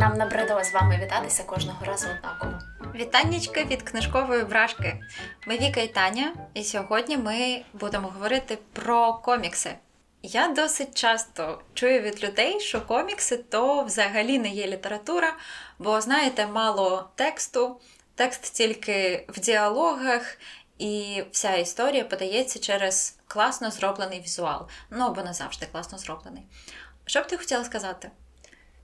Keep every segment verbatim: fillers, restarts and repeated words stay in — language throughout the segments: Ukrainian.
Нам набридло з вами вітатися кожного разу однаково. Вітаннячки від книжкової брашки. Ми Віка і Таня, і сьогодні ми будемо говорити про комікси. Я досить часто чую від людей, що комікси то взагалі не є література, бо, знаєте, мало тексту, текст тільки в діалогах, і вся історія подається через класно зроблений візуал. Ну, або не завжди класно зроблений. Що б ти хотіла сказати?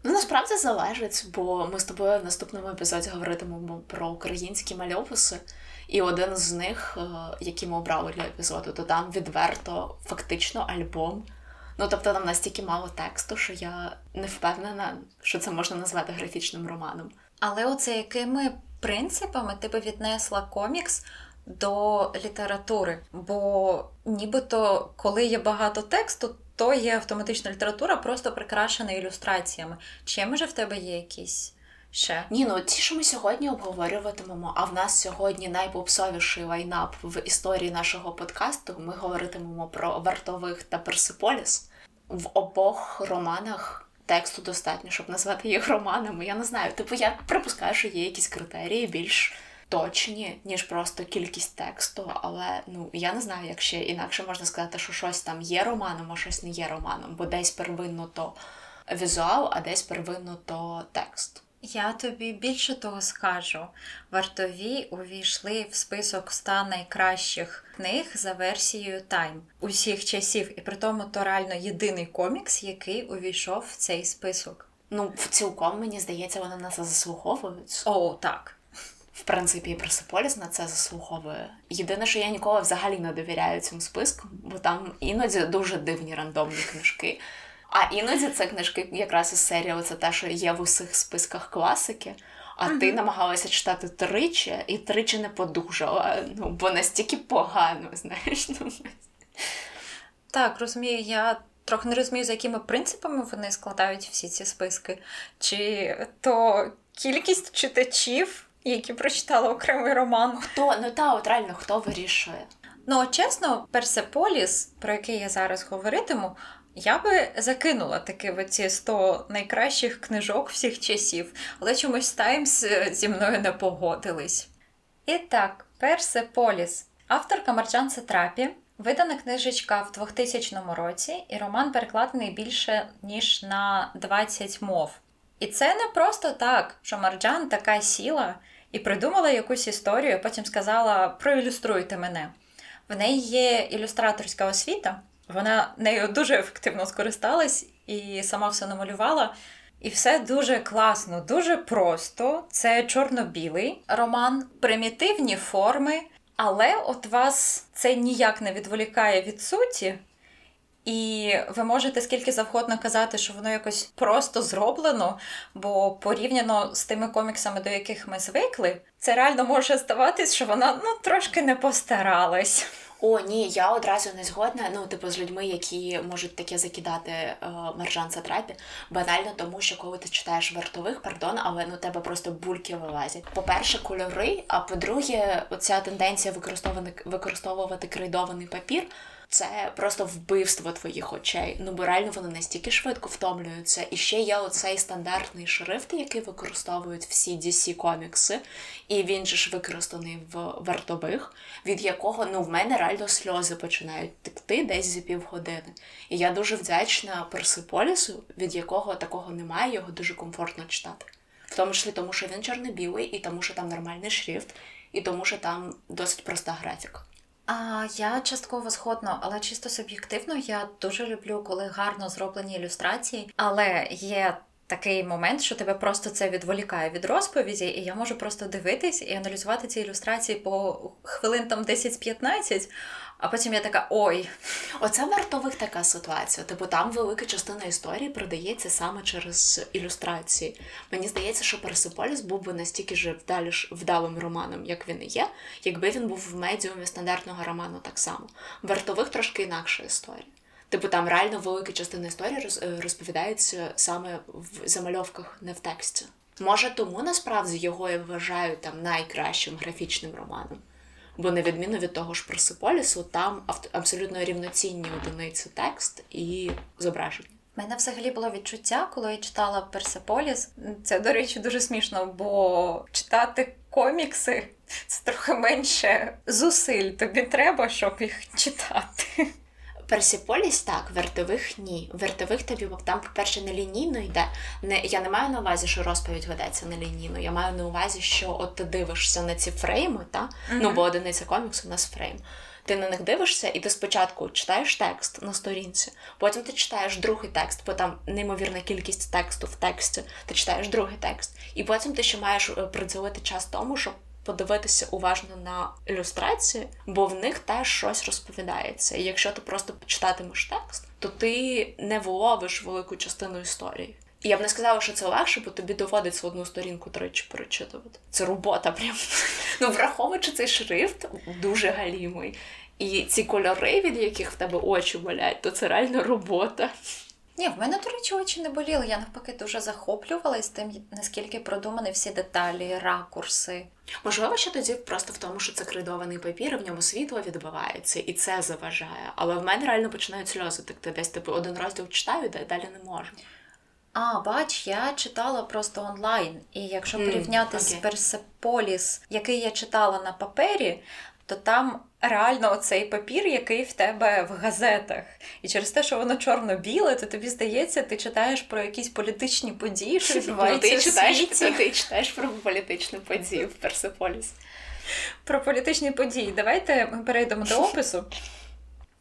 Ну, насправді залежить, бо ми з тобою в наступному епізоді говоритимемо про українські мальописи, і один з них, який ми обрали для епізоду, то там відверто, фактично, альбом. Ну, тобто там настільки мало тексту, що я не впевнена, що це можна назвати графічним романом. Але оце якими принципами ти би віднесла комікс до літератури? Бо нібито, коли є багато тексту, то є автоматична література, просто прикрашена ілюстраціями. Чи, може, в тебе є якісь ще? Ні, ну, ті, що ми сьогодні обговорюватимемо, а в нас сьогодні найпопсовіший лайнап в історії нашого подкасту, ми говоритимемо про Вартових та Персеполіс. В обох романах тексту достатньо, щоб назвати їх романами. Я не знаю, типу, я припускаю, що є якісь критерії більш точні, ніж просто кількість тексту, але, ну, я не знаю, як ще інакше можна сказати, що щось там є романом, а щось не є романом, бо десь первинно то візуал, а десь первинно то текст. Я тобі більше того скажу. Вартові увійшли в список ста найкращих книг за версією Time усіх часів, і при тому то реально єдиний комікс, який увійшов в цей список. Ну, цілком, мені здається, вони на це заслуговують. О, так. В принципі, Персеполіс на це заслуговує. Єдине, що я ніколи взагалі не довіряю цим спискам, бо там іноді дуже дивні рандомні книжки. А іноді це книжки якраз із серії «Це те, що є в усіх списках класики», а угу. ти намагалася читати тричі, і тричі не подужала, ну, бо настільки погано, знаєш. Так, розумію, я... Трохи не розумію, за якими принципами вони складають всі ці списки. Чи то кількість читачів, які прочитали окремий роман. Хто? Ну та, от реально, хто вирішує? Ну, чесно, Персеполіс, про який я зараз говоритиму, я би закинула таки в ці сто найкращих книжок всіх часів. Але чомусь Таймс зі мною не погодились. І так, Персеполіс. Авторка Марджан Сатрапі. Видана книжечка в двохтисячному році, і роман перекладений більше, ніж на двадцять мов. І це не просто так, що Марджан така сіла і придумала якусь історію, потім сказала «проілюструйте мене». В неї є ілюстраторська освіта, вона нею дуже ефективно скористалась і сама все намалювала. І все дуже класно, дуже просто. Це чорно-білий роман, примітивні форми. Але от вас це ніяк не відволікає від суті, і ви можете скільки завгодно казати, що воно якось просто зроблено, бо порівняно з тими коміксами, до яких ми звикли, це реально може здаватись, що вона, ну, трошки не постаралась. О, ні, я одразу не згодна, ну, типу, з людьми, які можуть таке закидати е, Марджан Сатрапі, банально тому, що коли ти читаєш Вартових, пардон, але, ну, тебе просто бульки вилазять. По-перше, кольори, а по-друге, оця тенденція використовувати крейдований папір, це просто вбивство твоїх очей. Ну, бо реально вони настільки швидко втомлюються. І ще є оцей стандартний шрифт, який використовують всі Ді Сі-комікси, і він же ж використаний в Вартових, від якого, ну, в мене реально сльози починають текти десь за півгодини. І я дуже вдячна Персеполісу, від якого такого немає, його дуже комфортно читати. В тому числі тому, що він чорно-білий, і тому, що там нормальний шрифт, і тому, що там досить проста графіка. А я частково згодна, але чисто суб'єктивно я дуже люблю, коли гарно зроблені ілюстрації, але є такий момент, що тебе просто це відволікає від розповіді, і я можу просто дивитись і аналізувати ці ілюстрації по хвилин там десять-п'ятнадцять, а потім я така «ой». Оце в Вартових така ситуація, тобто там велика частина історії продається саме через ілюстрації. Мені здається, що Персеполіс був би настільки ж вдалим романом, як він і є, якби він був в медіумі стандартного роману так само. В Вартових трошки інакша історія. Типу там реально велика частина історії розповідається саме в замальовках, не в тексті. Може тому насправді його я вважаю там найкращим графічним романом. Бо на відміну від того ж Персеполісу, там абсолютно рівноцінні одиниці текст і зображення. У мене взагалі було відчуття, коли я читала «Персеполіс». Це, до речі, дуже смішно, бо читати комікси – це трохи менше зусиль. Тобі треба, щоб їх читати. «Персеполіс» так, «Вартових» ні. «Вартових» тобі, бо там, по-перше, нелінійно йде. Не, я не маю на увазі, що розповідь ведеться нелінійно. Я маю на увазі, що от ти дивишся на ці фрейми, та? Mm-hmm. Ну, бо одиниця коміксу у нас фрейм. Ти на них дивишся, і ти спочатку читаєш текст на сторінці, потім ти читаєш другий текст, бо там неймовірна кількість тексту в тексті, ти читаєш другий текст. І потім ти ще маєш приділити час тому, щоб подивитися уважно на ілюстрації, бо в них теж щось розповідається. І якщо ти просто читатимеш текст, то ти не вловиш велику частину історії. І я б не сказала, що це легше, бо тобі доводиться одну сторінку тричі перечитувати. Це робота прям. Ну, враховуючи цей шрифт, дуже галімий. І ці кольори, від яких в тебе очі болять, то це реально робота. Ні, в мене, до речі, очі не боліли. Я, навпаки, дуже захоплювалась тим, наскільки продумані всі деталі, ракурси. Можливо, ще тоді просто в тому, що це крейдований папір, в ньому світло відбивається, і це заважає. Але в мене реально починають сльози. Ти десь типу, один розділ читаю, і далі не можу. А, бач, я читала просто онлайн. І якщо порівняти mm, okay. з «Персеполіс», який я читала на папері, то там реально оцей папір, який в тебе в газетах. І через те, що воно чорно-біле, то тобі здається, ти читаєш про якісь політичні події, що відбуваються в світі. Ти читаєш про політичні події в «Персеполіс». Про політичні події. Давайте ми перейдемо до опису.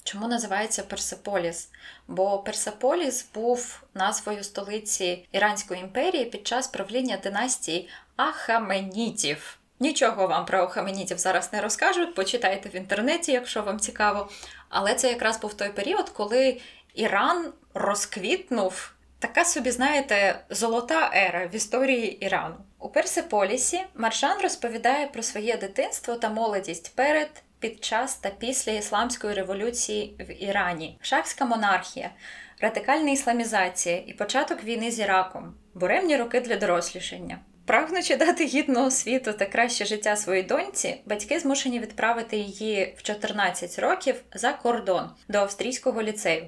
Чому називається «Персеполіс»? Бо «Персеполіс» був назвою столиці Іранської імперії під час правління династії Ахаменідів. Нічого вам про Ахаменідів зараз не розкажуть, почитайте в інтернеті, якщо вам цікаво. Але це якраз був той період, коли Іран розквітнув така собі, знаєте, золота ера в історії Ірану. У «Персеполісі» Марджан розповідає про своє дитинство та молодість перед, під час та після Ісламської революції в Ірані, шахська монархія, радикальна ісламізація і початок війни з Іраком, буремні роки для дорослішання. Прагнучи дати гідну освіту та краще життя своїй доньці, батьки змушені відправити її в чотирнадцять років за кордон до австрійського ліцею.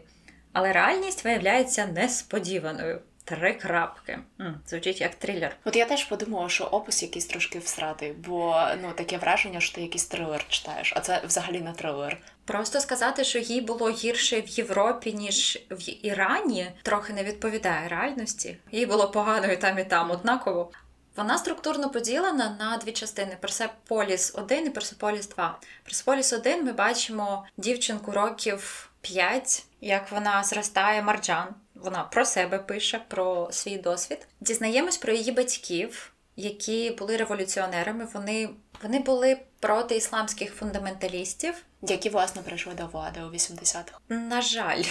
Але реальність виявляється несподіваною. Три крапки. М, звучить як трилер. От я теж подумала, що опис якийсь трошки всратий, бо ну таке враження, що ти якийсь трилер читаєш, а це взагалі не трилер. Просто сказати, що їй було гірше в Європі, ніж в Ірані, трохи не відповідає реальності. Їй було погано і там, і там однаково. Вона структурно поділена на дві частини – «Персеполіс один» і «Персеполіс два». «Персеполіс один» ми бачимо дівчинку років п'ять, як вона зростає, Марджан. Вона про себе пише, про свій досвід. Дізнаємось про її батьків, які були революціонерами. Вони, вони були проти ісламських фундаменталістів. Які, власне, прийшли до влади у вісімдесятих. На жаль.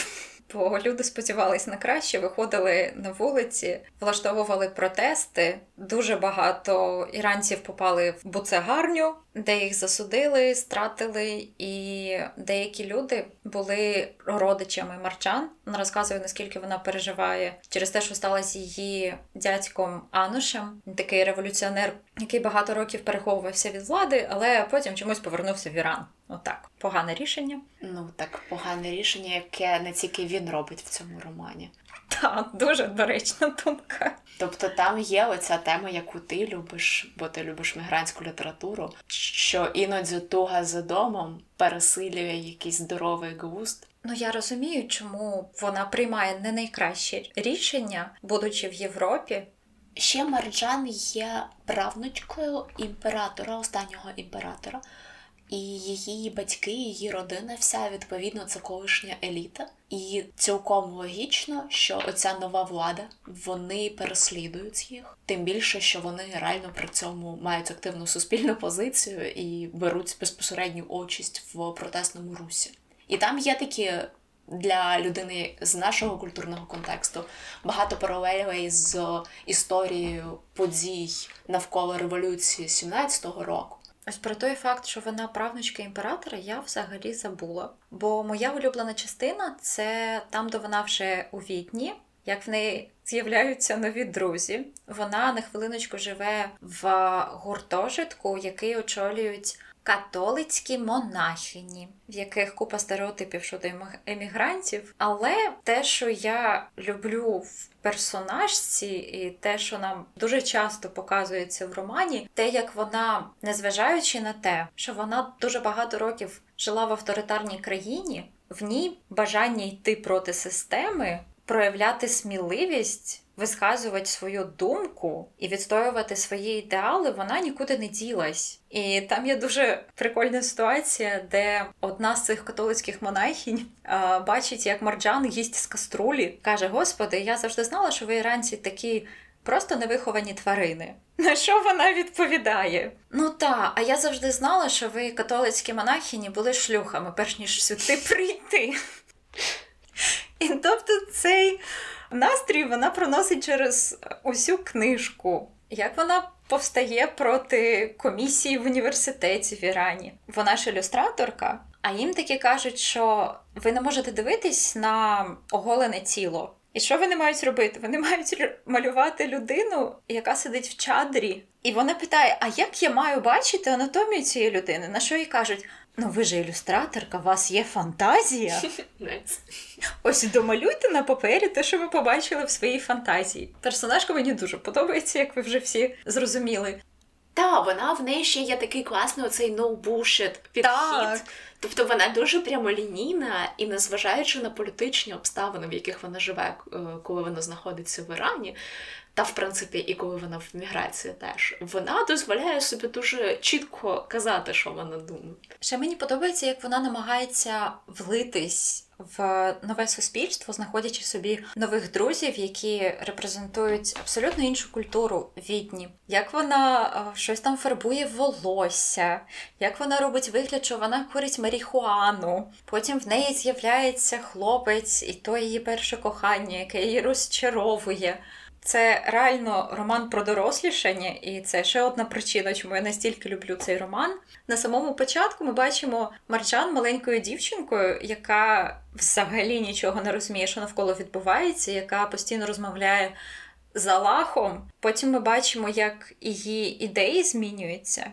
Бо люди сподівались на краще, виходили на вулиці, влаштовували протести. Дуже багато іранців попали в буцегарню, де їх засудили, стратили. І деякі люди були родичами Марджан. Вона розказує, наскільки вона переживає через те, що сталося її дядьком Анушем. Такий революціонер, який багато років переховувався від влади, але потім чомусь повернувся в Іран. Отак. Погане рішення. Ну, так, погане рішення, яке не тільки він робить в цьому романі. Так, дуже доречна думка. Тобто там є оця тема, яку ти любиш, бо ти любиш мігрантську літературу, що іноді туга за домом пересилює якийсь здоровий глузд. Ну, я розумію, чому вона приймає не найкращі рішення, будучи в Європі. Ще Марджан є правнучкою імператора, останнього імператора. І її батьки, її родина вся, відповідно, це колишня еліта. І цілком логічно, що оця нова влада, вони переслідують їх. Тим більше, що вони реально при цьому мають активну суспільну позицію і беруть безпосередню участь в протестному русі. І там є такі, для людини з нашого культурного контексту, багато паралелей з історією подій навколо революції сімнадцятого року. Ось про той факт, що вона правнучка імператора, я взагалі забула. Бо моя улюблена частина – це там, де вона вже у Відні, як в неї з'являються нові друзі. Вона на хвилиночку живе в гуртожитку, який очолюють католицькі монахині, в яких купа стереотипів щодо емігрантів. Але те, що я люблю в персонажці і те, що нам дуже часто показується в романі, те, як вона, незважаючи на те, що вона дуже багато років жила в авторитарній країні, в ній бажання йти проти системи, проявляти сміливість, висказувати свою думку і відстоювати свої ідеали, вона нікуди не ділась. І там є дуже прикольна ситуація, де одна з цих католицьких монахинь а, бачить, як Марджан їсть з каструлі. Каже: "Господи, я завжди знала, що ви іранці такі просто невиховані тварини". На що вона відповідає? Ну та, а я завжди знала, що ви, католицькі монахині, були шлюхами, перш ніж сюди прийти. І тобто цей настрій вона проносить через усю книжку. Як вона повстає проти комісії в університеті в Ірані. Вона ж ілюстраторка, а їм таки кажуть, що ви не можете дивитись на оголене тіло. І що вони мають робити? Вони мають малювати людину, яка сидить в чадрі. І вона питає, а як я маю бачити анатомію цієї людини? На що їй кажуть, ну ви ж ілюстраторка, у вас є фантазія. Ось домалюйте на папері те, що ви побачили в своїй фантазії. Персонажка мені дуже подобається, як ви вже всі зрозуміли. Та, вона в неї ще є такий класний оцей no-bullshit підхід. Тобто вона дуже прямолінійна і, незважаючи на політичні обставини, в яких вона живе, коли вона знаходиться в Ірані, та, в принципі, і коли вона в міграції теж, вона дозволяє собі дуже чітко казати, що вона думає. Ще мені подобається, як вона намагається влитись в нове суспільство, знаходячи собі нових друзів, які репрезентують абсолютно іншу культуру відні. Як вона щось там фарбує волосся, як вона робить вигляд, що вона курить марихуану. Потім в неї з'являється хлопець, і то її перше кохання, яке її розчаровує. Це реально роман про дорослішання, і це ще одна причина, чому я настільки люблю цей роман. На самому початку ми бачимо Марджан маленькою дівчинкою, яка взагалі нічого не розуміє, що навколо відбувається, яка постійно розмовляє з Аллахом. Потім ми бачимо, як її ідеї змінюються.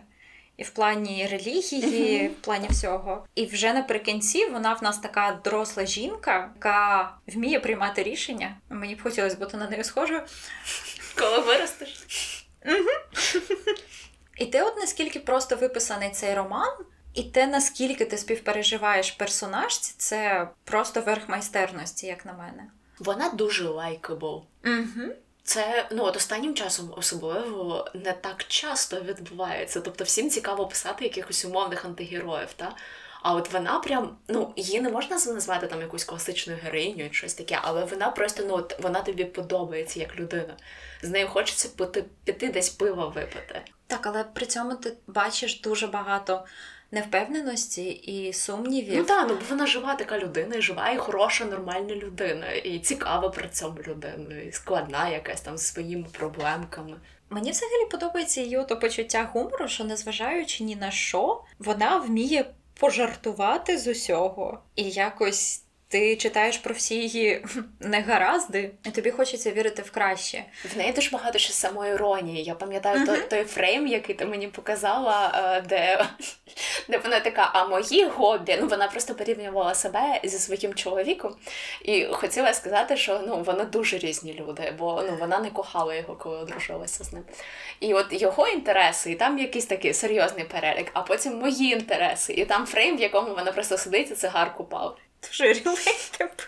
І в плані релігії, mm-hmm. в плані всього. І вже наприкінці вона в нас така доросла жінка, яка вміє приймати рішення. Мені б хотілося бути на неї схожою. Коли виростеш. І те от наскільки просто виписаний цей роман, і те наскільки ти співпереживаєш персонажці, це просто верх майстерності, як на мене. Вона дуже лайкабл. Угу. Це, ну, от останнім часом особливо не так часто відбувається. Тобто всім цікаво писати якихось умовних антигероїв, та? А от вона прям, ну, її не можна назвати там якусь класичну героїню чи щось таке, але вона просто, ну, от вона тобі подобається як людина. З нею хочеться піти, піти десь пиво випити. Так, але при цьому ти бачиш дуже багато невпевненості і сумнівів. Ну так, ну бо вона жива така людина, і жива, і хороша, нормальна людина, і цікава при цьому людина, і складна якась там зі своїми проблемками. Мені взагалі подобається її ото почуття гумору, що незважаючи ні на що, вона вміє пожартувати з усього. І якось ти читаєш про всі її негаразди, і тобі хочеться вірити в краще. В неї дуже багато ще самоіронії. Я пам'ятаю uh-huh. той, той фрейм, який ти мені показала, де, де вона така, а мої хобі. Ну, вона просто порівнювала себе зі своїм чоловіком. І хотіла сказати, що ну, вони дуже різні люди, бо ну, вона не кохала його, коли одружилася з ним. І от його інтереси, і там якийсь такий серйозний перелік, а потім мої інтереси. І там фрейм, в якому вона просто сидить і цигарку палить. Дуже релейтабл.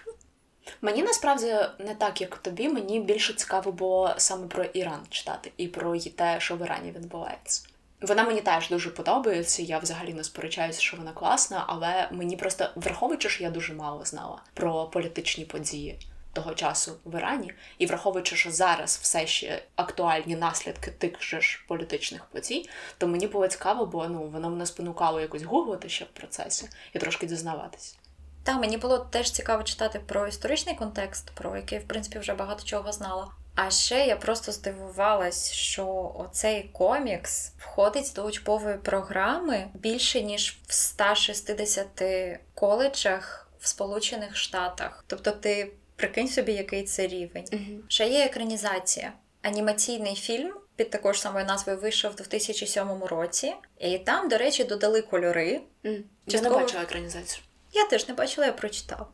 Мені насправді не так, як тобі. Мені більше цікаво було саме про Іран читати і про те, що в Ірані відбувається. Вона мені теж дуже подобається, я взагалі не сперечаюся, що вона класна, але мені просто, враховуючи, що я дуже мало знала про політичні події того часу в Ірані, і враховуючи, що зараз все ще актуальні наслідки тих же ж політичних подій, то мені було цікаво, бо ну, воно мене спонукало якось гуглити ще в процесі і трошки дізнаватися. Та, мені було теж цікаво читати про історичний контекст, про який, в принципі, вже багато чого знала. А ще я просто здивувалась, що оцей комікс входить до учбової програми більше, ніж в ста шістдесяти коледжах в Сполучених Штатах. Тобто ти прикинь собі, який це рівень. Угу. Ще є екранізація. Анімаційний фільм під такою ж самою назвою вийшов у дві тисячі сьомому році. І там, до речі, додали кольори. Mm. Частково... Я не бачила екранізацію. Я теж не бачила, я прочитала.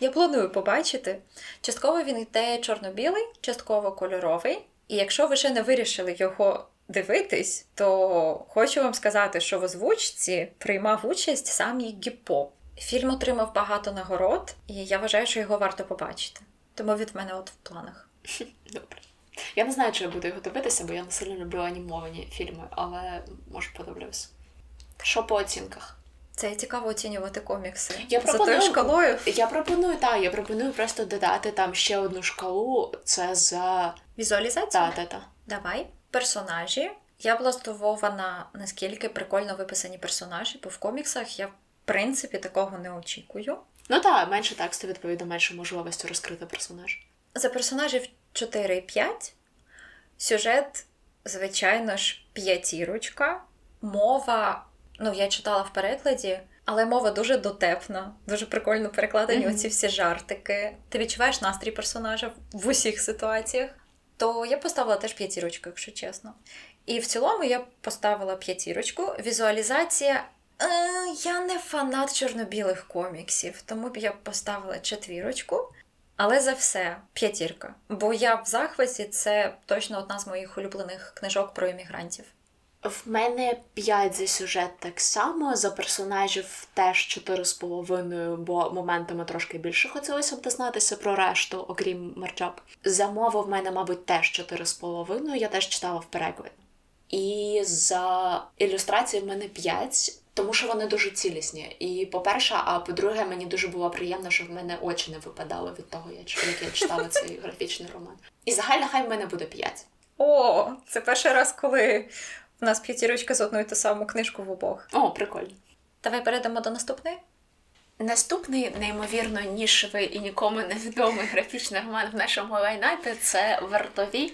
Я планую побачити. Частково він йде чорно-білий, частково кольоровий. І якщо ви ще не вирішили його дивитись, то хочу вам сказати, що в озвучці приймав участь сам Ґіббонс. Фільм отримав багато нагород, і я вважаю, що його варто побачити. Тому від мене от в планах. Добре. Я не знаю, чи я буду його дивитися, бо я не сильно люблю анімовані фільми, але може подивлюсь. Що по оцінках? Це цікаво оцінювати комікси. Я за пропоную, тою шкалою. Я пропоную, так, я пропоную просто додати там ще одну шкалу. Це за... Візуалізація? Так, так, так. Давай. Персонажі. Я була здивована, наскільки прикольно виписані персонажі, бо в коміксах я, в принципі, такого не очікую. Ну так, менше тексту, відповідно, менше можливості розкрити персонаж. За персонажів чотири і п'ять. Сюжет, звичайно ж, п'ятірочка. Мова... Ну, я читала в перекладі, але мова дуже дотепна, дуже прикольно перекладені mm-hmm. оці всі жартики. Ти відчуваєш настрій персонажа в усіх ситуаціях. То я поставила теж п'ятірочку, якщо чесно. І в цілому я поставила п'ятірочку. Візуалізація... Е, я не фанат чорно-білих коміксів, тому б я поставила четвірочку. Але за все п'ятірка. Бо я в захваті, це точно одна з моїх улюблених книжок про іммігрантів. В мене п'ять за сюжет так само, за персонажів теж чотири з половиною, бо моментами трошки більше хотілося б дізнатися про решту, окрім Марджаб. За мову в мене, мабуть, теж чотири з половиною, я теж читала в перекладі. І за ілюстрації в мене п'ять, тому що вони дуже цілісні. І по-перше, а по-друге, мені дуже було приємно, що в мене очі не випадали від того, як я читала цей графічний роман. І загально хай в мене буде п'ять. О, це перший раз, коли... У нас п'ятірочка з одною ту саму книжку в обох. О, прикольно. Давай перейдемо до наступної. Наступний, неймовірно, нішевий і нікому невідомий графічний роман в нашому лайнапі – це «Вартові».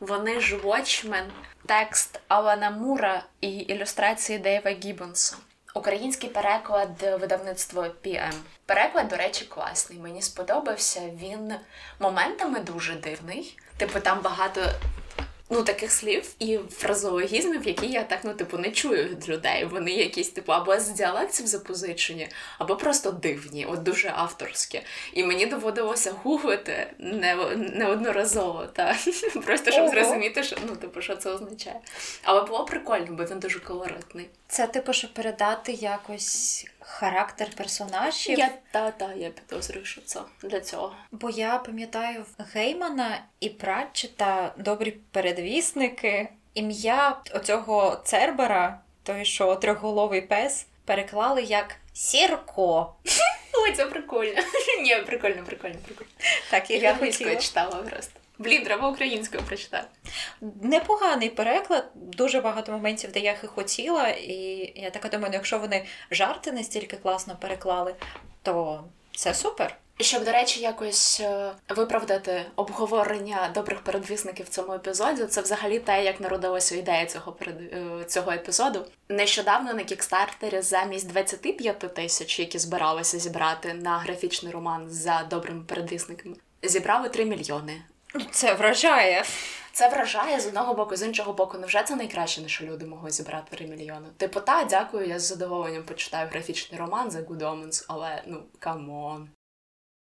Вони ж Watchmen, текст Алана Мура і ілюстрації Дейва Ґіббонса. Український переклад видавництва пі ем. Переклад, до речі, класний. Мені сподобався. Він моментами дуже дивний. Типу, там багато... Ну, таких слів і фразологізмів, які я так, ну, типу, не чую від людей. Вони якісь, типу, або з діалектів запозичені, або просто дивні, от дуже авторські. І мені доводилося гуглити не, неодноразово, та просто, щоб Ого. зрозуміти, що, ну, типу, що це означає. Але було прикольно, бо він дуже колоритний. Це, типу, щоб передати якось характер персонажів? Я, та, та, я підозрюю, що це для цього. Бо я пам'ятаю Геймана і Пратчета, добрі передвісники, ім'я оцього Цербера, той, що трьохголовий пес, переклали як Сірко. Ой, це прикольно. Ні, прикольно, прикольно, прикольно. Так, я англійською читала просто. Блін, треба українською прочитати. Непоганий переклад, дуже багато моментів, де я хихотіла, і я така думаю, ну якщо вони жарти настільки класно переклали, то це супер. Щоб, до речі, якось виправдати обговорення добрих передвісників в цьому епізоді, це взагалі те, як народилася ідея цього, перед... цього епізоду. Нещодавно на Кікстартері замість двадцять п'ять тисяч, які збиралися зібрати на графічний роман за добрими передвісниками, зібрали три мільйони. Це вражає. Це вражає з одного боку, з іншого боку. Невже це найкраще, на що люди могли зібрати три мільйони? Типу, та, дякую, я з задоволенням почитаю графічний роман за Good Omens, але, ну, камон.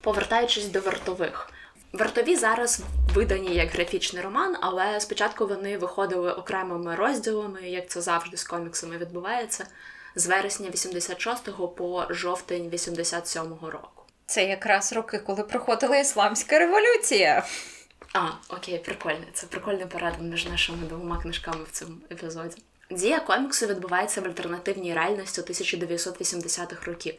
Повертаючись до «Вартових». «Вартові» зараз видані як графічний роман, але спочатку вони виходили окремими розділами, як це завжди з коміксами відбувається, з вересня вісімдесят шостого по жовтень вісімдесят сьомого року. Це якраз роки, коли проходила Ісламська революція. А, окей, прикольно. Це прикольний перегляд між нашими двома книжками в цьому епізоді. Дія коміксу відбувається в альтернативній реальності тисяча дев'ятсот вісімдесятих років,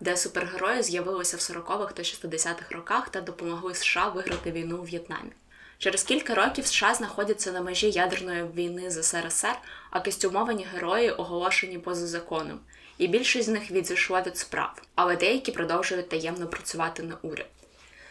де супергерої з'явилися в сорокових та шістдесятих роках та допомогли США виграти війну у В'єтнамі. Через кілька років США знаходяться на межі ядерної війни з ес ер ес ер, а костюмовані герої оголошені поза законом. І більшість з них відійшла від справ, але деякі продовжують таємно працювати на уряд.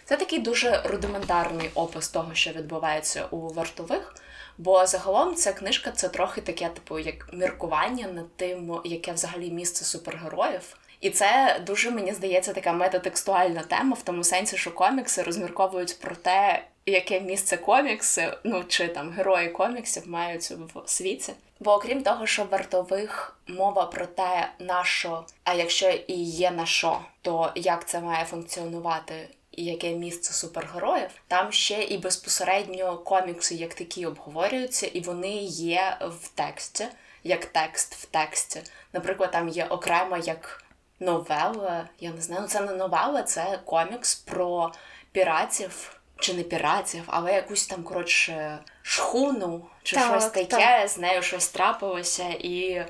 Це такий дуже рудиментарний опис того, що відбувається у «Вартових», бо загалом ця книжка – це трохи таке, типу, як міркування над тим, яке взагалі місце супергероїв, І це дуже, мені здається, така метатекстуальна тема, в тому сенсі, що комікси розмірковують про те, яке місце комікси, ну чи там герої коміксів мають в світі. Бо окрім того, що в вартових мова про те, на що, а якщо і є на що, то як це має функціонувати і яке місце супергероїв, там ще і безпосередньо комікси як такі обговорюються, і вони є в тексті, як текст в тексті. Наприклад, там є окремо як новела, я не знаю, це не новела, це комікс про піратів, чи не піратів, але якусь там, коротше, шхуну, чи так, щось таке, так. З нею щось трапилося, і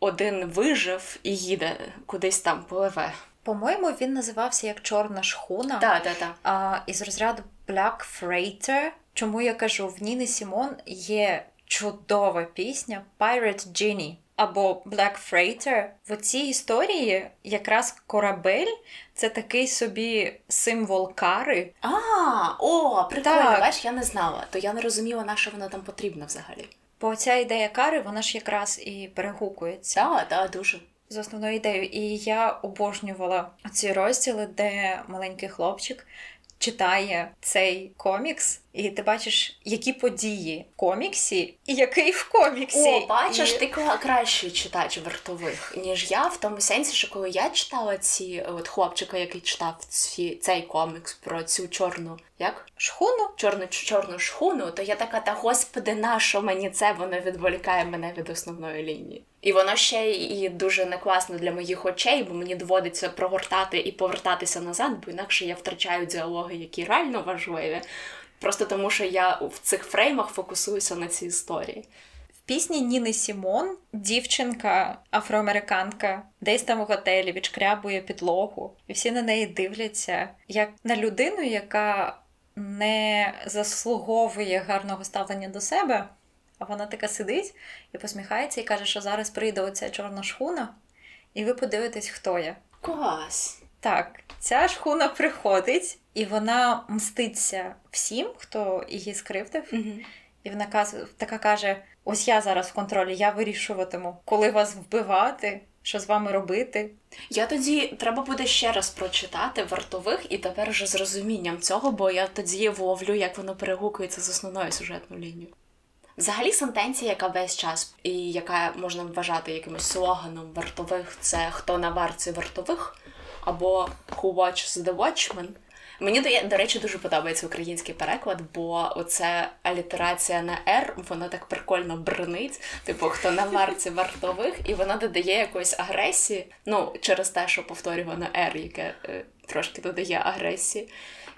один вижив і їде, кудись там пливе. По-моєму, він називався як «Чорна шхуна». Так, так, так. А, із розряду «Black Freighter». Чому я кажу, в Ніни Сімон є чудова пісня «Pirate Genie» або «Black Freighter». В цій історії якраз корабель – це такий собі символ кари. А, о, прикольно, бач, я не знала. То я не розуміла, на що вона там потрібна взагалі. Бо ця ідея кари, вона ж якраз і перегукується. Так, так, дуже. З основною ідеєю. І я обожнювала ці розділи, де маленький хлопчик читає цей комікс, і ти бачиш, які події в коміксі і який в коміксі. О, бачиш, і... ти кращий читач вартових, ніж я, в тому сенсі, що коли я читала ці от хлопчика, який читав ці, цей комікс про цю чорну, як? Шхуну? Чорну, чорну шхуну, то я така, та господи, на що мені це, воно відволікає мене від основної лінії. І воно ще і дуже не класно для моїх очей, бо мені доводиться прогортати і повертатися назад, бо інакше я втрачаю діалоги, які реально важливі. Просто тому, що я в цих фреймах фокусуюся на цій історії. В пісні Ніни Сімон дівчинка, афроамериканка, десь там у готелі відшкрябує підлогу. І всі на неї дивляться, як на людину, яка не заслуговує гарного ставлення до себе. А вона така сидить і посміхається, і каже, що зараз прийде оця чорна шхуна, і ви подивитесь, хто я. Клас! Так, ця шхуна приходить, і вона мститься всім, хто її скривдив. Mm-hmm. І вона така каже, ось я зараз в контролі, я вирішуватиму, коли вас вбивати, що з вами робити. Я тоді, треба буде ще раз прочитати вартових, і тепер вже з розумінням цього, бо я тоді вловлю, як воно перегукується з основною сюжетною лінією. Взагалі сентенція, яка весь час, і яка можна вважати якимось слоганом вартових, це «Хто на варці вартових» або «Who watches the Watchmen». Мені, до речі, дуже подобається український переклад, бо оце алітерація на «р», вона так прикольно бринить, типу «Хто на варці вартових», і вона додає якоїсь агресії, ну, через те, що повторювано «р», яке е, трошки додає агресії.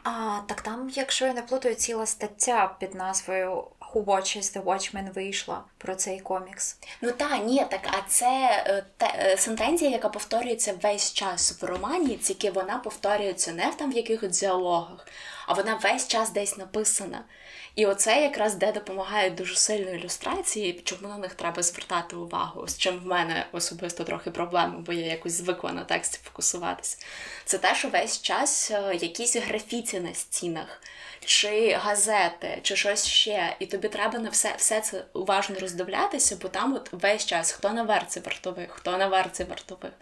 А, так там, якщо я не плутаю, ціла стаття під назвою «Who watches the Watchmen» вийшла про цей комікс. Ну та, ні, так, а це те, сентенція, яка повторюється весь час в романі, тільки вона повторюється не в там в якихось діалогах, а вона весь час десь написана. І оце якраз де допомагають дуже сильно ілюстрації, чому на них треба звертати увагу, з чим в мене особисто трохи проблема, бо я якось звикла на тексті фокусуватися. Це те, що весь час якісь графіті на стінах, чи газети, чи щось ще. І тобі треба на все, все це уважно роздивлятися, бо там от весь час хто на варці вартових, хто на варці вартових.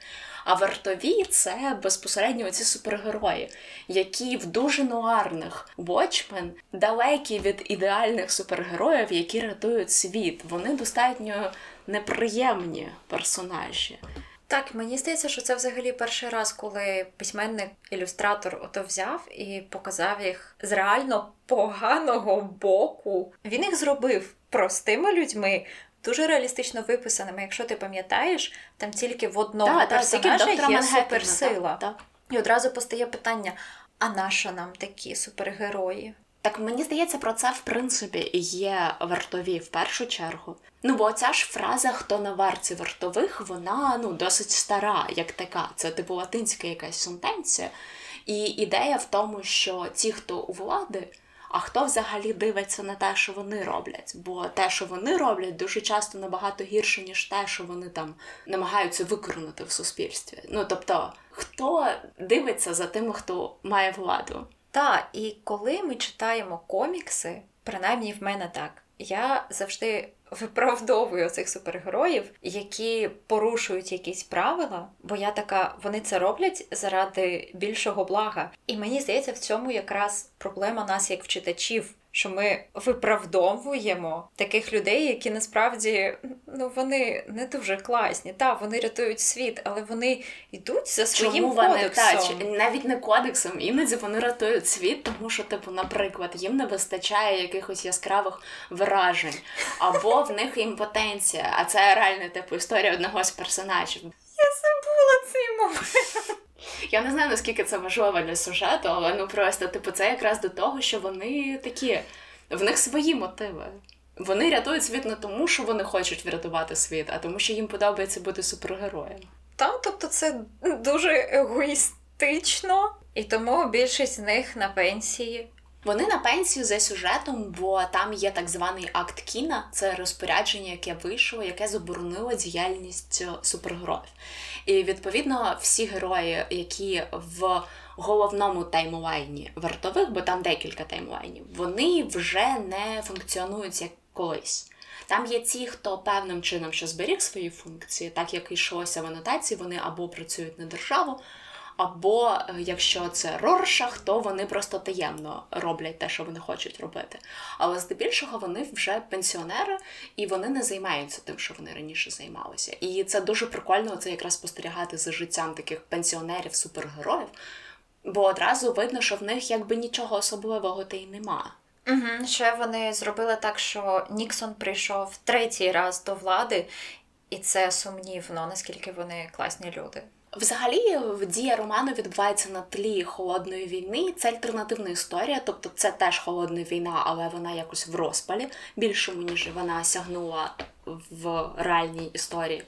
А вартові – це безпосередньо оці супергерої, які в дуже нуарних Watchmen далекі від ідеальних супергероїв, які рятують світ. Вони достатньо неприємні персонажі. Так, мені здається, що це взагалі перший раз, коли письменник-ілюстратор ото взяв і показав їх з реально поганого боку. Він їх зробив простими людьми, дуже реалістично виписаними. Якщо ти пам'ятаєш, там тільки в одному да, персонажа та, є суперсила. Та, та. І одразу постає питання, а нащо нам такі супергерої? Так, мені здається, про це, в принципі, є вартові в першу чергу. Ну, бо ця ж фраза «Хто на варці вартових», вона, ну, досить стара, як така. Це, типу, латинська якась сентенція. І ідея в тому, що ті, хто у влади, а хто взагалі дивиться на те, що вони роблять. Бо те, що вони роблять, дуже часто набагато гірше, ніж те, що вони там намагаються викорінити в суспільстві. Ну, тобто, хто дивиться за тим, хто має владу? Так, і коли ми читаємо комікси, принаймні в мене так, я завжди виправдовую цих супергероїв, які порушують якісь правила, бо я така, вони це роблять заради більшого блага. І мені здається, в цьому якраз проблема нас як читачів, що ми виправдовуємо таких людей, які насправді, ну, вони не дуже класні. Та, вони рятують світ, але вони йдуть за своїм Чому кодексом. Вони, та, навіть не кодексом, іноді вони рятують світ, тому що, типу, наприклад, їм не вистачає якихось яскравих виражень, або в них імпотенція, а це реально, типу, історія одного з персонажів. Я забула цей момент. Я не знаю, наскільки це важливо для сюжету, але ну просто, типу, це якраз до того, що вони такі, в них свої мотиви. Вони рятують світ не тому, що вони хочуть врятувати світ, а тому, що їм подобається бути супергероєм. Та, тобто це дуже егоїстично, і тому більшість з них на пенсії. Вони на пенсію за сюжетом, бо там є так званий акт Кіна, це розпорядження, яке вийшло, яке заборонило діяльність супергероїв. І, відповідно, всі герої, які в головному таймлайні вартових, бо там декілька таймлайнів, вони вже не функціонують як колись. Там є ті, хто певним чином ще зберіг свої функції, так як йшлося в анотації, вони або працюють на державу, або, якщо це Роршах, то вони просто таємно роблять те, що вони хочуть робити. Але здебільшого вони вже пенсіонери, і вони не займаються тим, що вони раніше займалися. І це дуже прикольно, це якраз спостерігати за життям таких пенсіонерів-супергероїв, бо одразу видно, що в них якби нічого особливого та й нема. Угу. Ще вони зробили так, що Ніксон прийшов третій раз до влади, і це сумнівно, наскільки вони класні люди. Взагалі, дія роману відбувається на тлі холодної війни. Це альтернативна історія, тобто це теж холодна війна, але вона якось в розпалі, більшому, ніж вона сягнула в реальній історії.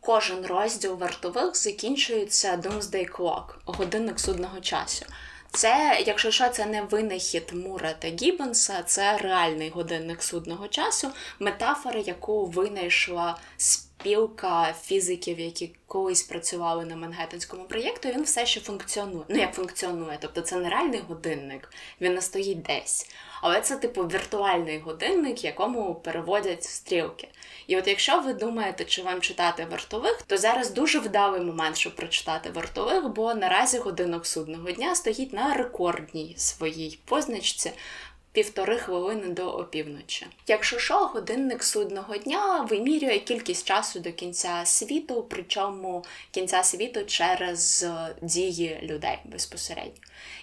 Кожен розділ вартових закінчується Doomsday Clock, годинник судного часу. Це, якщо що, це не винахід Мура та Гіббонса, це реальний годинник судного часу, метафора, яку винайшла спілка фізиків, які колись працювали на Мангеттенському проєкту, він все ще функціонує. Ну, як функціонує, тобто це не реальний годинник, він не стоїть десь. Але це, типу, віртуальний годинник, якому переводять стрілки. І от якщо ви думаєте, чи вам читати вартових, то зараз дуже вдалий момент, щоб прочитати вартових, бо наразі годинок судного дня стоїть на рекордній своїй позначці півтори хвилини до опівночі. Якщо що, годинник судного дня вимірює кількість часу до кінця світу, причому кінця світу через дії людей безпосередньо.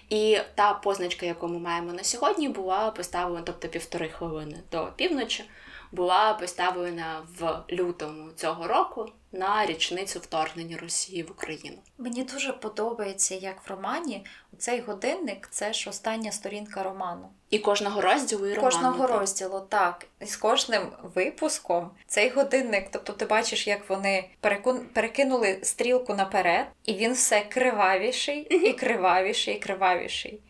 І та позначка, яку ми маємо на сьогодні, була поставлена, тобто півтори хвилини до опівночі, була поставлена в лютому цього року на річницю вторгнення Росії в Україну. Мені дуже подобається, як в романі, цей годинник – це ж остання сторінка роману. І кожного розділу і роману. Кожного так. розділу, так. І з кожним випуском цей годинник, тобто ти бачиш, як вони перекун... перекинули стрілку наперед, і він все кривавіший, і кривавіший, і кривавіший.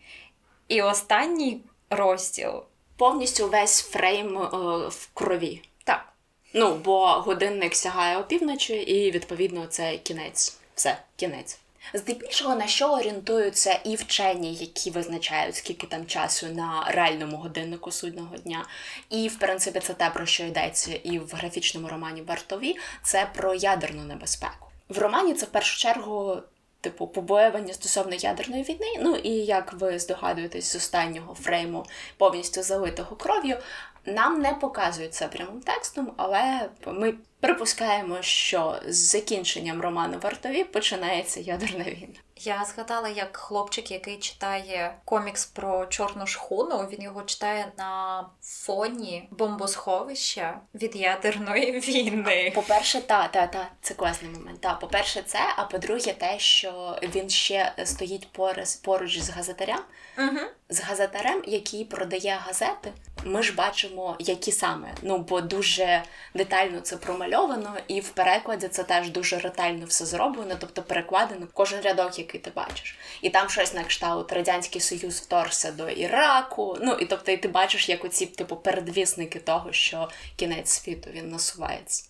І останній розділ. Повністю весь фрейм е, в крові. Так. Ну, бо годинник сягає опівночі, і, відповідно, це кінець. Все, кінець. Здебільшого, на що орієнтуються і вчені, які визначають, скільки там часу на реальному годиннику судного дня. І, в принципі, це те, про що йдеться і в графічному романі «Вартові», це про ядерну небезпеку. В романі це, в першу чергу, типу, побоювання стосовно ядерної війни, ну і, як ви здогадуєтесь, з останнього фрейму, повністю залитого кров'ю, нам не показують це прямим текстом, але ми припускаємо, що з закінченням роману «Вартові» починається ядерна війна. Я згадала, як хлопчик, який читає комікс про чорну шхуну, він його читає на фоні бомбосховища від ядерної війни. По-перше, та, та, та, це класний момент. Та, по-перше, це, а по-друге, те, що він ще стоїть поруч, поруч з газетарем, угу. з газетарем, який продає газети. Ми ж бачимо, які саме, ну, бо дуже детально це промальовано, і в перекладі це теж дуже ретельно все зроблено, тобто перекладено кожен рядок, який ти бачиш. І там щось на кшталт Радянський Союз вторгся до Іраку, ну, і тобто і ти бачиш, як оці, типу, передвісники того, що кінець світу, він насувається.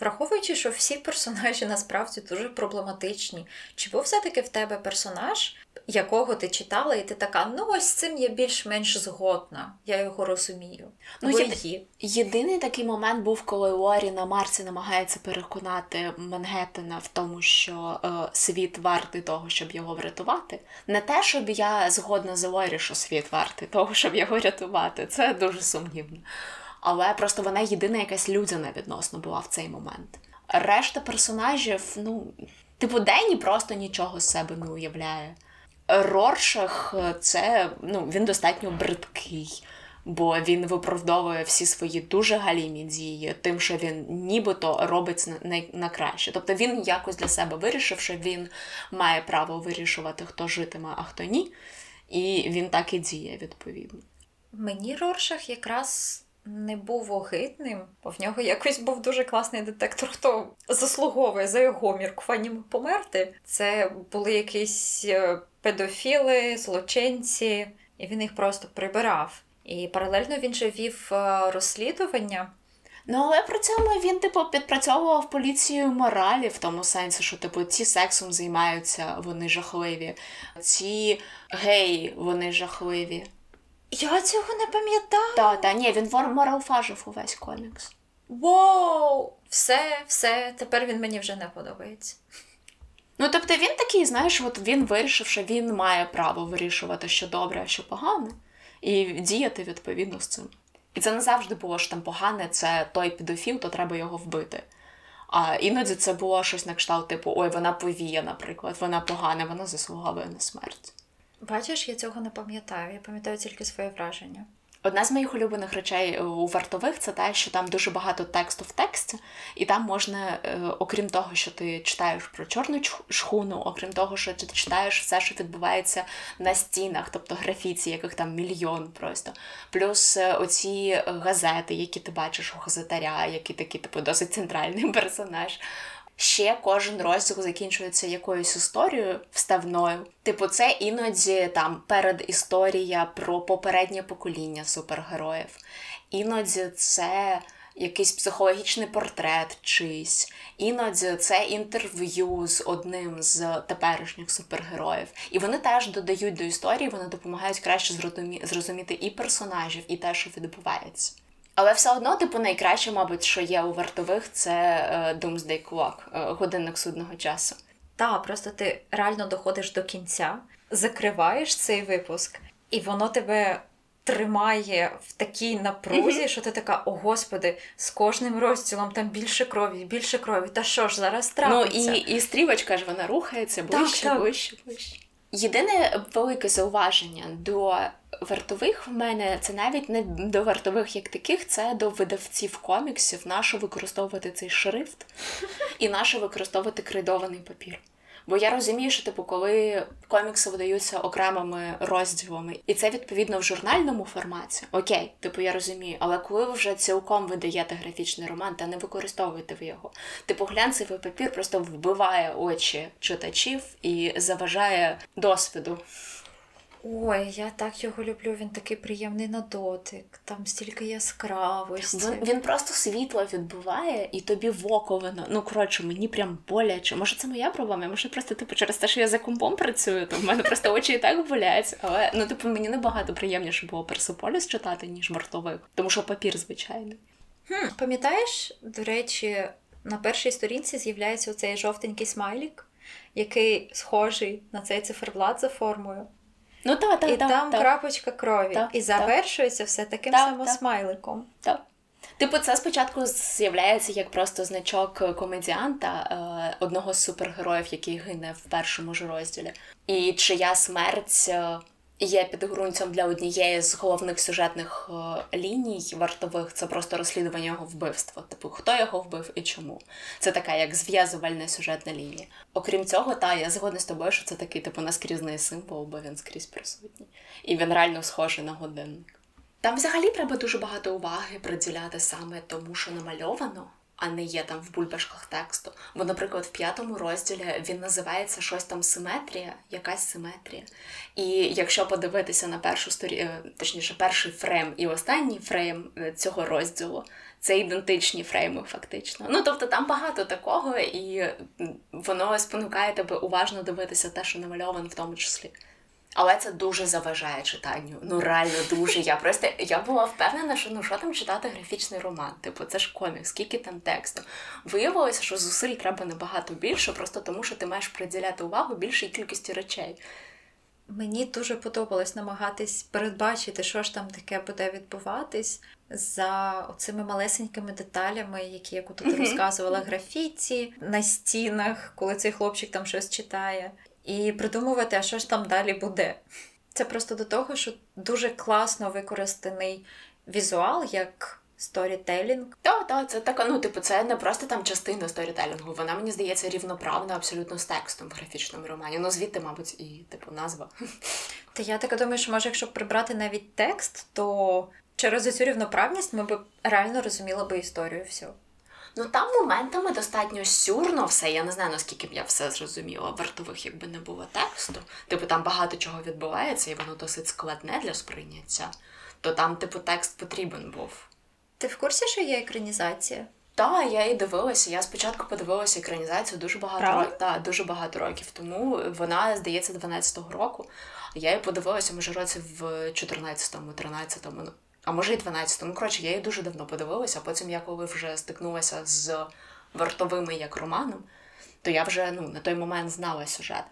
Враховуючи, що всі персонажі насправді дуже проблематичні, чи був все-таки в тебе персонаж, якого ти читала, і ти така, ну ось з цим я більш-менш згодна, я його розумію. Ну, є... її. Єдиний такий момент був, коли Лорі на Марсі намагається переконати Мангеттена в тому, що е, світ вартий того, щоб його врятувати. Не те, щоб я згодна з Лорі, що світ вартий того, щоб його рятувати, це дуже сумнівно. Але просто вона єдина якась людяна відносно була в цей момент. Решта персонажів, ну, типу, Денні просто нічого з себе не уявляє. Роршах, це, ну, він достатньо бридкий, бо він виправдовує всі свої дуже галімі дії тим, що він нібито робить на, на краще. Тобто він якось для себе вирішив, що він має право вирішувати, хто житиме, а хто ні. І він так і діє, відповідно. Мені Роршах якраз... не був огидним, бо в нього якось був дуже класний детектор, хто заслуговує за його міркуванням померти. Це були якісь педофіли, злочинці, і він їх просто прибирав. І паралельно він же вів розслідування. Ну, але при цьому він, типу, підпрацьовував поліцію моралі в тому сенсі, що, типу, ці сексом займаються, вони жахливі, ці геї, вони жахливі. Я цього не пам'ятаю. Та, та, ні, він моралфажив увесь комікс. Воу! Все, все, тепер він мені вже не подобається. Ну, тобто він такий, знаєш, от він вирішив, що він має право вирішувати, що добре, а що погане, і діяти відповідно з цим. І це не завжди було, що там погане, це той педофіл, то треба його вбити. А іноді це було щось на кшталт, типу, ой, вона повія, наприклад, вона погана, вона заслуговує на смерть. Бачиш, я цього не пам'ятаю. Я пам'ятаю тільки своє враження. Одна з моїх улюблених речей у «Вартових» – це те, що там дуже багато тексту в тексті, і там можна, окрім того, що ти читаєш про чорну шхуну, окрім того, що ти читаєш все, що відбувається на стінах, тобто графіці, яких там мільйон просто, плюс оці газети, які ти бачиш у газетаря, які такі, типу, досить центральний персонаж. Ще кожен розділ закінчується якоюсь історією вставною. Типу, це іноді там передісторія про попереднє покоління супергероїв. Іноді це якийсь психологічний портрет чийсь. Іноді це інтерв'ю з одним з теперішніх супергероїв. І вони теж додають до історії, вони допомагають краще зрозуміти і персонажів, і те, що відбувається. Але все одно, типу, найкраще, мабуть, що є у «Вартових», це е, Doomsday Clock, е, годинник судного часу. Так, просто ти реально доходиш до кінця, закриваєш цей випуск, і воно тебе тримає в такій напрузі, mm-hmm. що ти така, о господи, з кожним розділом там більше крові, більше крові, та що ж зараз трапиться? Ну і, і стрілочка ж вона рухається ближче, так, ближче, так. ближче. Єдине велике зауваження до «Вартових» в мене, це навіть не до «Вартових» як таких, це до видавців коміксів, нащо використовувати цей шрифт і нащо використовувати крейдований папір. Бо я розумію, що, типу, коли комікси видаються окремими розділами, і це, відповідно, в журнальному форматі, окей, типу, я розумію, але коли ви вже цілком видаєте графічний роман, та не використовуєте ви його, типу, глянцевий папір просто вбиває очі читачів і заважає досвіду. Ой, я так його люблю, він такий приємний на дотик, там стільки яскравості. Він, він просто світло відбиває, і тобі в око воно, ну коротше, мені прям боляче. Може це моя проблема, може просто типу через те, що я за компом працюю, то в мене просто очі і так болять. Але, ну типу, мені набагато приємніше було «Персеполіс» читати, ніж «Вартових», тому що папір звичайний. Хм, пам'ятаєш, до речі, на першій сторінці з'являється оцей жовтенький смайлік, який схожий на цей циферблат за формою. Ну, та, та, і та, там та, крапочка крові. Та, і завершується та, все таким та, самим та, смайликом. Та. Типу, це спочатку з'являється як просто значок комедіанта, одного з супергероїв, який гине в першому ж розділі. І чия смерть є підґрунтям для однієї з головних сюжетних ліній «Вартових». Це просто розслідування його вбивства. Типу, хто його вбив і чому. Це така як зв'язувальна сюжетна лінія. Окрім цього, та, я згодна з тобою, що це такий типу наскрізний символ, бо він скрізь присутній. І він реально схожий на годинник. Там взагалі треба дуже багато уваги приділяти саме тому, що намальовано, а не є там в бульбашках тексту. Бо, наприклад, в п'ятому розділі він називається щось там симетрія, якась симетрія. І якщо подивитися на першу сторі... точніше, перший фрейм і останній фрейм цього розділу, це ідентичні фрейми фактично. Ну, тобто там багато такого, і воно спонукає тебе уважно дивитися те, що намальовано в тому числі. Але це дуже заважає читанню. Ну реально дуже. Я просто я була впевнена, що ну що там читати графічний роман. Типу, це ж комікс, скільки там тексту. Виявилося, що зусиль треба набагато більше, просто тому що ти маєш приділяти увагу більшій кількості речей. Мені дуже подобалось намагатись передбачити, що ж там таке буде відбуватись за оцими малесенькими деталями, які я тут mm-hmm. розказувала, графіці на стінах, коли цей хлопчик там щось читає. І придумувати, а що ж там далі буде. Це просто до того, що дуже класно використаний візуал, як сторітелінг. Так, так, це така, ну, типу, це не просто там частина сторітелінгу, вона, мені здається, рівноправна абсолютно з текстом в графічному романі. Ну, звідти, мабуть, і, типу, назва. Та я так думаю, що, може, якщо прибрати навіть текст, то через цю рівноправність ми б реально розуміли би історію всю. Ну, там моментами достатньо сюрно все, я не знаю, наскільки б я все зрозуміла, вартових, якби не було тексту. Типу, там багато чого відбувається, і воно досить складне для сприйняття. То там, типу, текст потрібен був. Ти в курсі, що є екранізація? Так, я і дивилася. Я спочатку подивилася екранізацію дуже багато, рок... да, дуже багато років тому. Вона, здається, дванадцятого року. Я її подивилася, може, році в чотирнадцятому, тринадцятому, а може і дванадцятому. Коротше, я її дуже давно подивилася, а потім я коли вже стикнулася з вартовими як романом, то я вже ну, на той момент знала сюжет.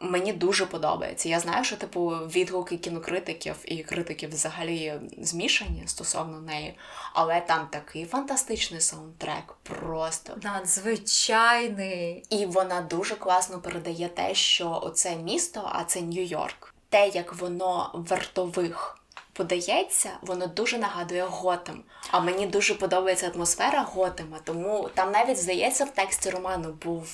Мені дуже подобається. Я знаю, що типу відгуки кінокритиків і критиків взагалі змішані стосовно неї, але там такий фантастичний саундтрек, просто надзвичайний. І вона дуже класно передає те, що оце місто, а це Нью-Йорк. Те, як воно вартових подається, воно дуже нагадує Готем. А мені дуже подобається атмосфера Готема, тому там навіть, здається, в тексті роману був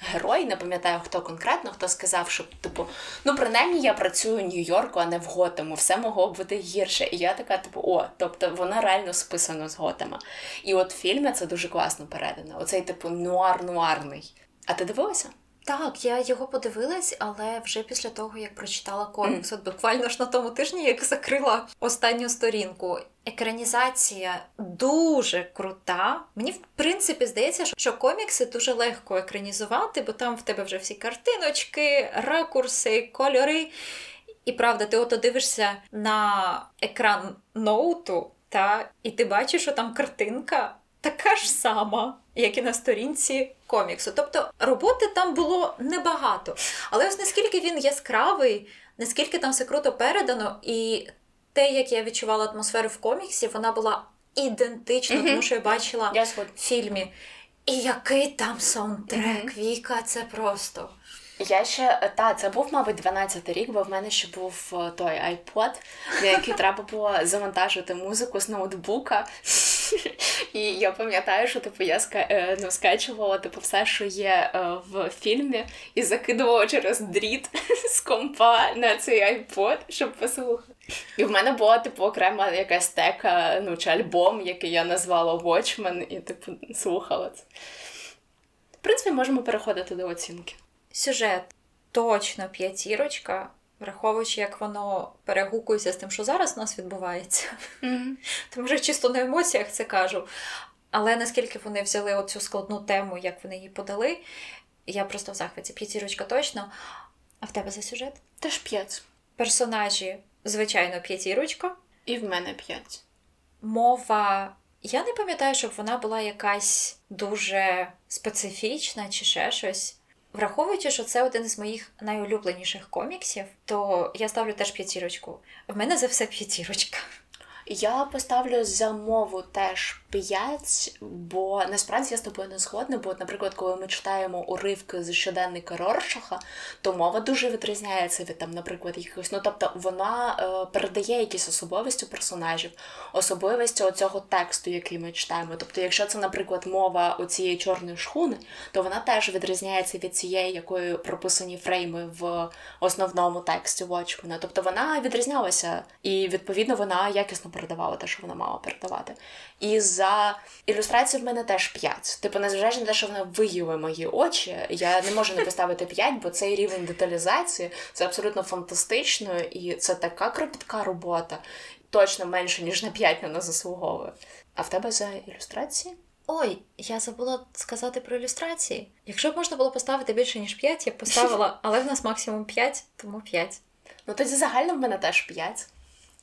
герой, не пам'ятаю, хто конкретно, хто сказав, що, типу, ну, принаймні, я працюю в Нью-Йорку, а не в Готему, все могло бути гірше. І я така, типу, о, тобто, вона реально списана з Готема. І от в фільмі це дуже класно передано. Оцей, типу, нуар-нуарний. А ти дивилася? Так, я його подивилась, але вже після того, як прочитала комікс, mm. от буквально ж на тому тижні, як закрила останню сторінку. Екранізація дуже крута. Мені, в принципі, здається, що комікси дуже легко екранізувати, бо там в тебе вже всі картиночки, ракурси, кольори. І правда, ти ото дивишся на екран ноуту, та, і ти бачиш, що там картинка така ж сама, як і на сторінці коміксу. Тобто роботи там було небагато. Але ось наскільки він яскравий, наскільки там все круто передано, і те, як я відчувала атмосферу в коміксі, вона була ідентична, mm-hmm. тому що я бачила yes, в фільмі. І який там саундтрек, mm-hmm. Віка, це просто... Я ще, та, це був, мабуть, дванадцятий рік, бо в мене ще був той iPod, на який треба було завантажити музику з ноутбука. І я пам'ятаю, що типу я ска... ну, скачувала типу, все, що є е, в фільмі, і закидувала через дріт з компа на цей iPod, щоб послухати. І в мене була типу окрема якась тека, ну, чи альбом, який я назвала Watchmen, і типу слухала це. В принципі, можемо переходити до оцінки. Сюжет точно п'ятірочка, враховуючи, як воно перегукується з тим, що зараз у нас відбувається. Mm-hmm. Тому що чисто на емоціях це кажу. Але наскільки вони взяли оцю складну тему, як вони її подали, я просто в захваті. П'ятірочка точно. А в тебе за сюжет? Теж п'ять. Персонажі, звичайно, п'ятірочка. І в мене п'ять. Мова... Я не пам'ятаю, щоб вона була якась дуже специфічна чи ще щось. Враховуючи, що це один із моїх найулюбленіших коміксів, то я ставлю теж п'ятірочку. В мене за все п'ятірочка. Я поставлю за мову теж п'ять, бо насправді я з тобою не згодна, бо, наприклад, коли ми читаємо уривки з щоденника Роршаха, то мова дуже відрізняється від, там, наприклад, якихось... Ну, тобто, вона е, передає якісь особливості персонажів, особливості оцього тексту, який ми читаємо. Тобто, якщо це, наприклад, мова оцієї чорної шхуни, то вона теж відрізняється від цієї, якою прописані фрейми в основному тексті Watchmen. Тобто, вона відрізнялася, і, відповідно, вона якісно передавала те, що вона мала передавати. І за ілюстрацію в мене теж п'ять. Типу, незважаючи на те, що вона виїла мої очі, я не можу не поставити п'ять, бо цей рівень деталізації, це абсолютно фантастично, і це така кропітка робота. Точно менше, ніж на п'ять вона заслуговує. А в тебе за ілюстрації? Ой, я забула сказати про ілюстрації. Якщо б можна було поставити більше, ніж п'ять, я б поставила, але в нас максимум п'ять, тому п'ять. Ну тоді загально в мене теж п'ять.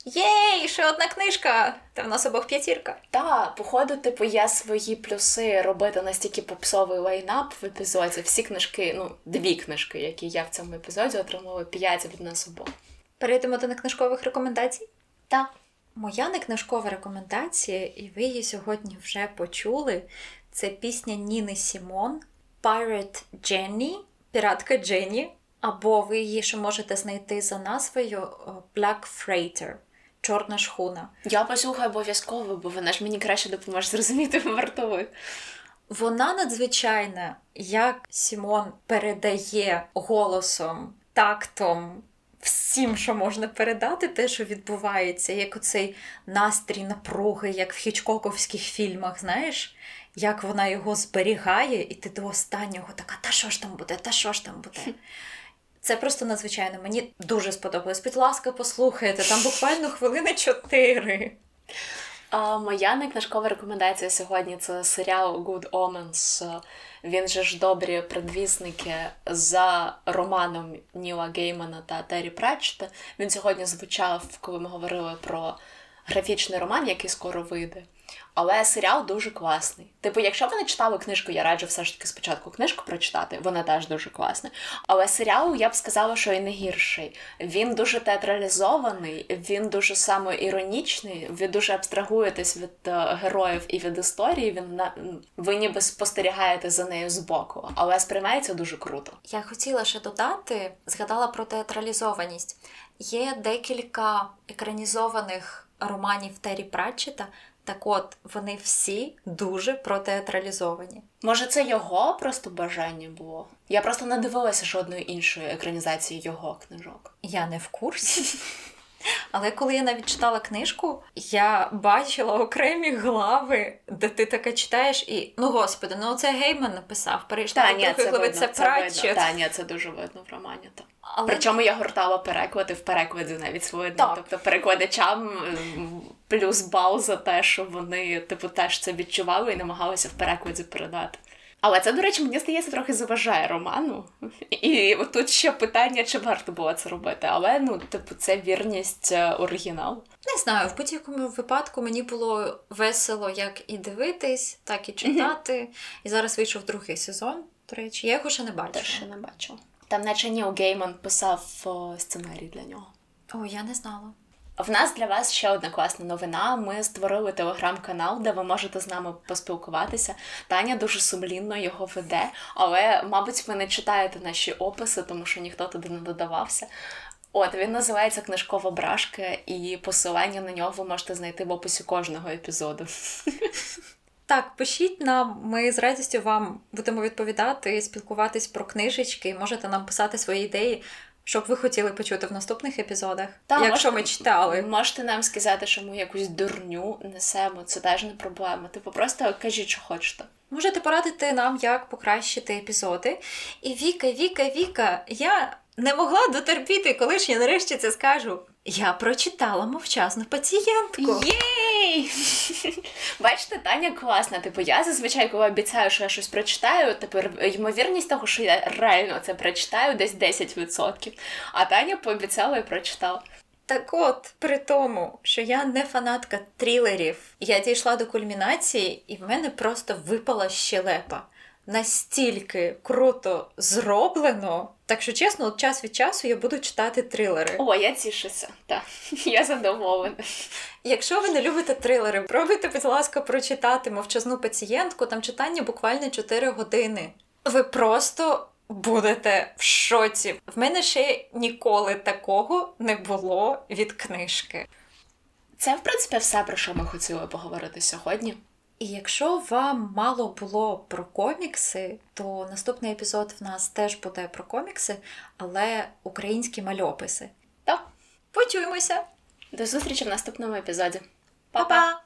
Єй, ще одна книжка! Та в нас обох п'ятірка. Та, походу, типу, є свої плюси робити настільки попсовий лайнап в епізоді. Всі книжки, ну, дві книжки, які я в цьому епізоді отримала п'ять від нас обох. Перейдемо до некнижкових рекомендацій? Так. Моя некнижкова рекомендація, і ви її сьогодні вже почули, це пісня Ніни Сімон «Pirate Jenny», «Піратка Дженні», або ви її ще можете знайти за назвою «Black Freighter», «Чорна шхуна». Я послухаю обов'язково, бо вона ж мені краще допоможе зрозуміти вартових. Вона надзвичайна, як Сімон передає голосом, тактом, всім, що можна передати, те, що відбувається, як оцей настрій напруги, як в хічкоковських фільмах, знаєш, як вона його зберігає, і ти до останнього така, та що ж там буде, та що ж там буде. Це просто надзвичайно, мені дуже сподобалось. Будь ласка, послухайте, там буквально хвилини чотири. А моя некнижкова рекомендація сьогодні – це серіал Good Omens. Він же ж добрі предвісники за романом Ніла Геймана та Террі Пратчета. Він сьогодні звучав, коли ми говорили про графічний роман, який скоро вийде. Але серіал дуже класний. Типу, якщо ви не читали книжку, я раджу все ж таки спочатку книжку прочитати, вона теж дуже класна. Але серіал, я б сказала, що і не гірший. Він дуже театралізований, він дуже самоіронічний, ви дуже абстрагуєтесь від героїв і від історії, він, ви ніби спостерігаєте за нею збоку, але сприймається дуже круто. Я хотіла ще додати, згадала про театралізованість. Є декілька екранізованих романів Террі Пратчета. Так от, вони всі дуже протеатралізовані. Може, це його просто бажання було? Я просто не дивилася жодної іншої екранізації його книжок. Я не в курсі. Але коли я навіть читала книжку, я бачила окремі глави, де ти таке читаєш і, ну, господи, ну це Гейман написав, перейшла до трохи глави, це Пратчет. Та, ні, це дуже видно в романі, так. Але... Причому я гортала переклади в перекладі навіть свої, тобто перекладачам плюс бал за те, що вони, типу, теж це відчували і намагалися в перекладі передати. Але це, до речі, мені здається, трохи заважає роману. І тут ще питання, чи варто було це робити. Але, ну, типу, це вірність оригіналу. Не знаю, в будь-якому випадку мені було весело як і дивитись, так і читати. І зараз вийшов другий сезон, до речі. Я його ще не бачила. Та ще не бачила. Там наче Ніл Гейман писав сценарій для нього. О, я не знала. В нас для вас ще одна класна новина. Ми створили телеграм-канал, де ви можете з нами поспілкуватися. Таня дуже сумлінно його веде, але, мабуть, ви не читаєте наші описи, тому що ніхто туди не додавався. От, він називається «Книжкова брашка», і посилання на нього ви можете знайти в описі кожного епізоду. Так, пишіть нам, ми з радістю вам будемо відповідати, спілкуватись про книжечки, можете нам писати свої ідеї, щоб ви хотіли почути в наступних епізодах, та, якщо можете, ми читали. Можете нам сказати, що ми якусь дурню несемо, це теж не проблема. Типу, просто кажіть, що хочете. Можете порадити нам, як покращити епізоди. І Віка, Віка, Віка, я не могла дотерпіти, коли ж я нарешті це скажу. Я прочитала «Мовчазну пацієнтку». Єй! Бачите, Таня класна. Типу, я зазвичай, коли обіцяю, що я щось прочитаю, тепер ймовірність того, що я реально це прочитаю, десь десять відсотків. А Таня пообіцяла і прочитала. Так от, при тому, що я не фанатка трилерів, я дійшла до кульмінації, і в мене просто випала щелепа. Настільки круто зроблено. Так що, чесно, от час від часу я буду читати трилери. О, я тішуся. Так, я задоволена. Якщо ви не любите трилери, пробуйте, будь ласка, прочитати «Мовчазну пацієнтку». Там читання буквально чотири години. Ви просто будете в шоці. В мене ще ніколи такого не було від книжки. Це, в принципі, все, про що ми хотіли поговорити сьогодні. І якщо вам мало було про комікси, то наступний епізод в нас теж буде про комікси, але українські мальописи. Так, почуємося! До зустрічі в наступному епізоді. Па-па!